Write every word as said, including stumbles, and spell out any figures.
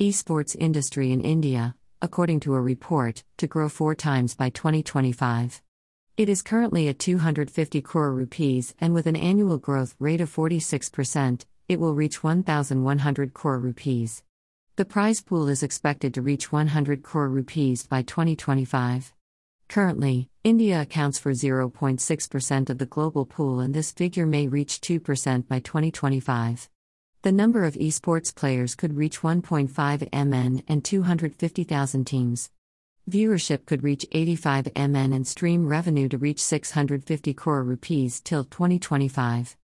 eSports industry in India, according to a report, to grow four times by twenty twenty-five. It is currently at two hundred fifty crore rupees, and with an annual growth rate of forty-six percent, it will reach one thousand one hundred crore rupees. The prize pool is expected to reach one hundred crore rupees by twenty twenty-five. Currently, India accounts for zero point six percent of the global pool, and this figure may reach two percent by twenty twenty-five. The number of esports players could reach one point five million and two hundred fifty thousand teams. Viewership could reach eighty-five million and stream revenue to reach six hundred fifty crore rupees till twenty twenty-five.